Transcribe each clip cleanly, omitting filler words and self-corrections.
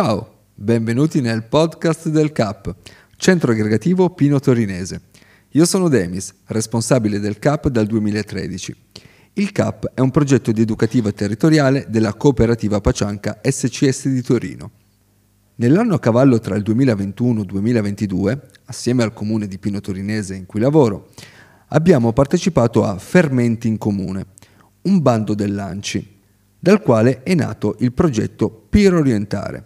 Ciao, benvenuti nel podcast del CAP, Centro Aggregativo Pino Torinese. Io sono Demis, responsabile del CAP dal 2013. Il CAP è un progetto di educativa territoriale della cooperativa pacianca SCS di Torino. Nell'anno a cavallo tra il 2021 e il 2022, assieme al comune di Pino Torinese in cui lavoro, abbiamo partecipato a Fermenti in Comune, un bando del Lanci, dal quale è nato il progetto Piro Orientare,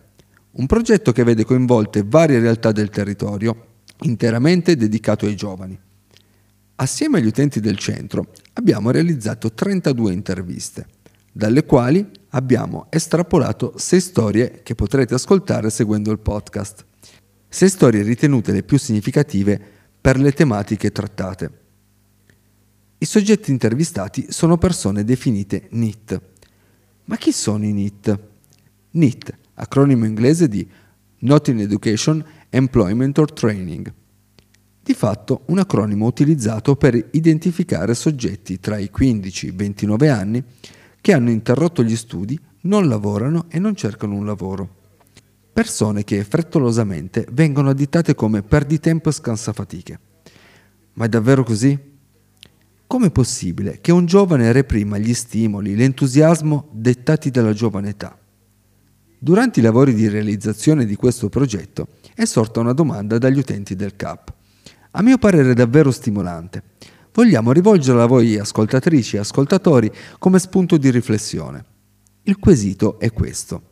un progetto che vede coinvolte varie realtà del territorio, interamente dedicato ai giovani. Assieme agli utenti del centro abbiamo realizzato 32 interviste, dalle quali abbiamo estrapolato 6 storie che potrete ascoltare seguendo il podcast. 6 storie ritenute le più significative per le tematiche trattate. I soggetti intervistati sono persone definite NEET. Ma chi sono i NEET? NEET, acronimo inglese di Not in Education, Employment or Training. Di fatto un acronimo utilizzato per identificare soggetti tra i 15 e i 29 anni che hanno interrotto gli studi, non lavorano e non cercano un lavoro. Persone che frettolosamente vengono additate come perditempo e scansafatiche. Ma è davvero così? Com'è possibile che un giovane reprima gli stimoli, l'entusiasmo dettati dalla giovane età? Durante i lavori di realizzazione di questo progetto è sorta una domanda dagli utenti del CAP. A mio parere davvero stimolante. Vogliamo rivolgerla a voi ascoltatrici e ascoltatori come spunto di riflessione. Il quesito è questo.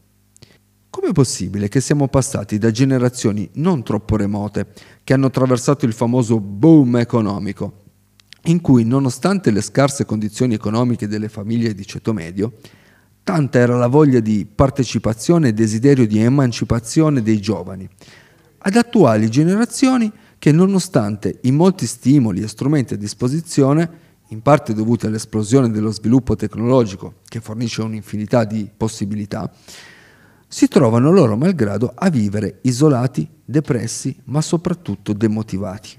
Com'è possibile che siamo passati da generazioni non troppo remote che hanno attraversato il famoso boom economico, in cui, nonostante le scarse condizioni economiche delle famiglie di ceto medio, tanta era la voglia di partecipazione e desiderio di emancipazione dei giovani, ad attuali generazioni che, nonostante i molti stimoli e strumenti a disposizione, in parte dovuti all'esplosione dello sviluppo tecnologico che fornisce un'infinità di possibilità, si trovano loro malgrado a vivere isolati, depressi, ma soprattutto demotivati.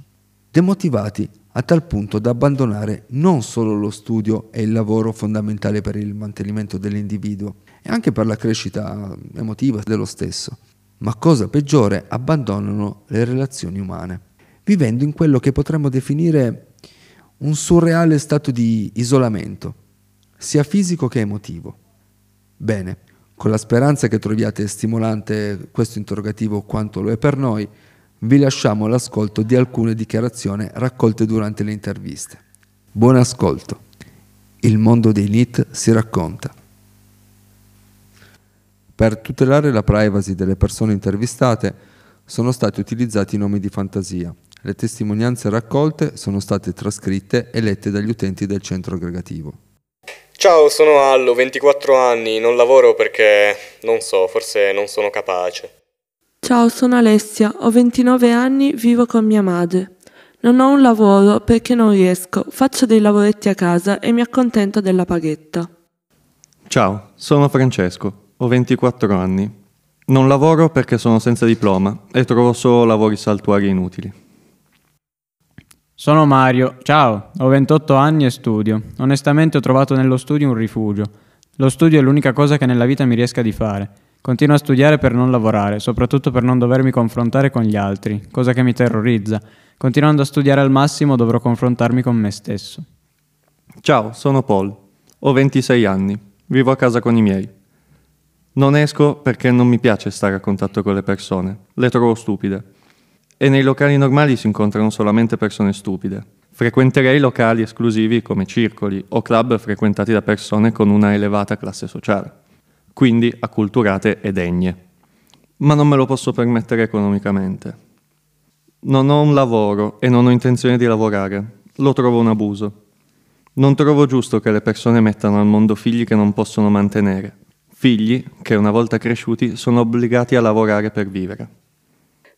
Demotivati a tal punto da abbandonare non solo lo studio e il lavoro fondamentale per il mantenimento dell'individuo e anche per la crescita emotiva dello stesso, ma cosa peggiore, abbandonano le relazioni umane, vivendo in quello che potremmo definire un surreale stato di isolamento, sia fisico che emotivo. Bene, con la speranza che troviate stimolante questo interrogativo quanto lo è per noi, vi lasciamo l'ascolto di alcune dichiarazioni raccolte durante le interviste. Buon ascolto. Il mondo dei NEET si racconta. Per tutelare la privacy delle persone intervistate sono stati utilizzati nomi di fantasia. Le testimonianze raccolte sono state trascritte e lette dagli utenti del centro aggregativo. Ciao, sono Allo, 24 anni, non lavoro perché non so, forse non sono capace. Ciao, sono Alessia, ho 29 anni, vivo con mia madre. Non ho un lavoro perché non riesco, faccio dei lavoretti a casa e mi accontento della paghetta. Ciao, sono Francesco, ho 24 anni. Non lavoro perché sono senza diploma e trovo solo lavori saltuari inutili. Sono Mario, ciao, ho 28 anni e studio. Onestamente ho trovato nello studio un rifugio. Lo studio è l'unica cosa che nella vita mi riesca di fare. Continuo a studiare per non lavorare, soprattutto per non dovermi confrontare con gli altri, cosa che mi terrorizza. Continuando a studiare al massimo dovrò confrontarmi con me stesso. Ciao, sono Paul. Ho 26 anni. Vivo a casa con i miei. Non esco perché non mi piace stare a contatto con le persone. Le trovo stupide. E nei locali normali si incontrano solamente persone stupide. Frequenterei locali esclusivi come circoli o club frequentati da persone con una elevata classe sociale. Quindi acculturate e degne. Ma non me lo posso permettere economicamente. Non ho un lavoro e non ho intenzione di lavorare. Lo trovo un abuso. Non trovo giusto che le persone mettano al mondo figli che non possono mantenere. Figli che una volta cresciuti sono obbligati a lavorare per vivere.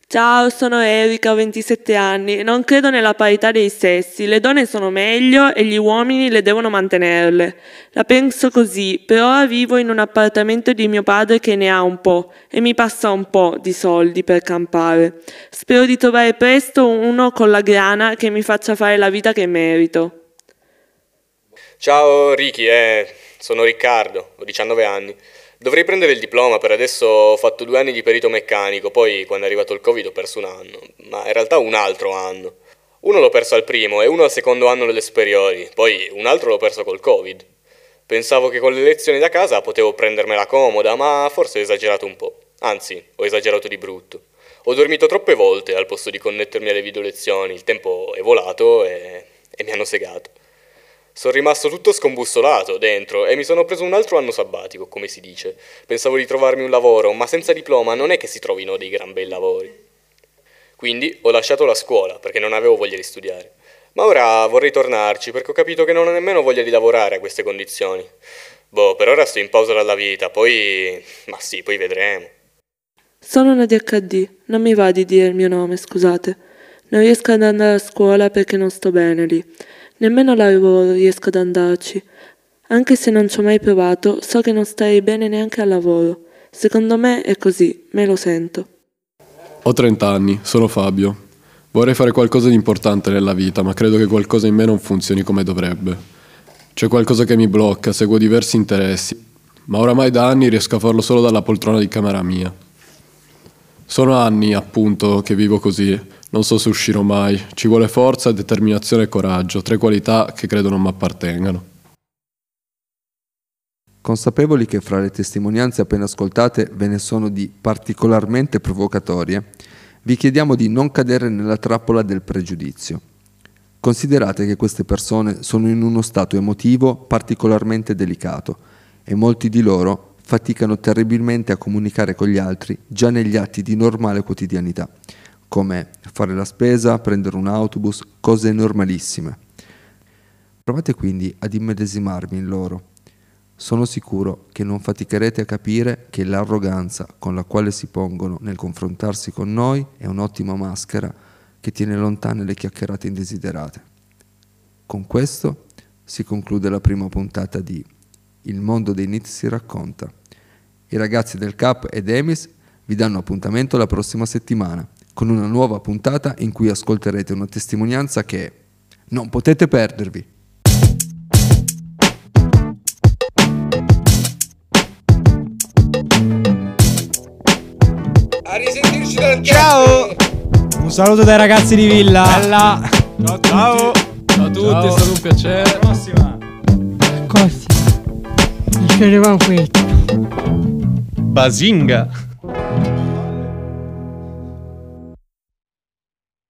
Ciao, sono Erika, ho 27 anni. Non credo nella parità dei sessi. Le donne sono meglio e gli uomini le devono mantenerle. La penso così, per ora vivo in un appartamento di mio padre che ne ha un po' e mi passa un po' di soldi per campare. Spero di trovare presto uno con la grana che mi faccia fare la vita che merito. Ciao Ricky, sono Riccardo, ho 19 anni. Dovrei prendere il diploma, per adesso ho fatto 2 anni di perito meccanico, poi quando è arrivato il Covid ho perso un anno, ma in realtà un altro anno. Uno l'ho perso al primo e uno al secondo anno delle superiori, poi un altro l'ho perso col Covid. Pensavo che con le lezioni da casa potevo prendermela comoda, ma forse ho esagerato un po'. Anzi, ho esagerato di brutto. Ho dormito troppe volte al posto di connettermi alle video lezioni, il tempo è volato e mi hanno segato. Sono rimasto tutto scombussolato dentro e mi sono preso un altro anno sabbatico, come si dice. Pensavo di trovarmi un lavoro, ma senza diploma non è che si trovino dei gran bei lavori. Quindi ho lasciato la scuola perché non avevo voglia di studiare. Ma ora vorrei tornarci perché ho capito che non ho nemmeno voglia di lavorare a queste condizioni. Boh, per ora sto in pausa dalla vita, poi... ma sì, poi vedremo. Sono una DHD, non mi va di dire il mio nome, scusate. Non riesco ad andare a scuola perché non sto bene lì. Nemmeno l'avevo riesco ad andarci. Anche se non ci ho mai provato, so che non starei bene neanche al lavoro. Secondo me è così, me lo sento. Ho 30 anni, sono Fabio. Vorrei fare qualcosa di importante nella vita, ma credo che qualcosa in me non funzioni come dovrebbe. C'è qualcosa che mi blocca, seguo diversi interessi, ma oramai da anni riesco a farlo solo dalla poltrona di camera mia. Sono anni, appunto, che vivo così. Non so se uscirò mai, ci vuole forza, determinazione e coraggio, 3 qualità che credo non mi appartengano. Consapevoli che fra le testimonianze appena ascoltate ve ne sono di particolarmente provocatorie, vi chiediamo di non cadere nella trappola del pregiudizio. Considerate che queste persone sono in uno stato emotivo particolarmente delicato e molti di loro faticano terribilmente a comunicare con gli altri già negli atti di normale quotidianità, come fare la spesa, prendere un autobus, cose normalissime. Provate quindi ad immedesimarvi in loro. Sono sicuro che non faticherete a capire che l'arroganza con la quale si pongono nel confrontarsi con noi è un'ottima maschera che tiene lontane le chiacchierate indesiderate. Con questo si conclude la prima puntata di Il mondo dei NEET si racconta. I ragazzi del CAP e Demis vi danno appuntamento la prossima settimana, con una nuova puntata in cui ascolterete una testimonianza che non potete perdervi. A risentirci dal ciao! Un saluto dai ragazzi di Villa. Bella. Ciao a tutti. Ciao. Ciao a tutti, ciao. È stato un piacere. Alla prossima. Costi. Ci arriviamo qui. Basinga.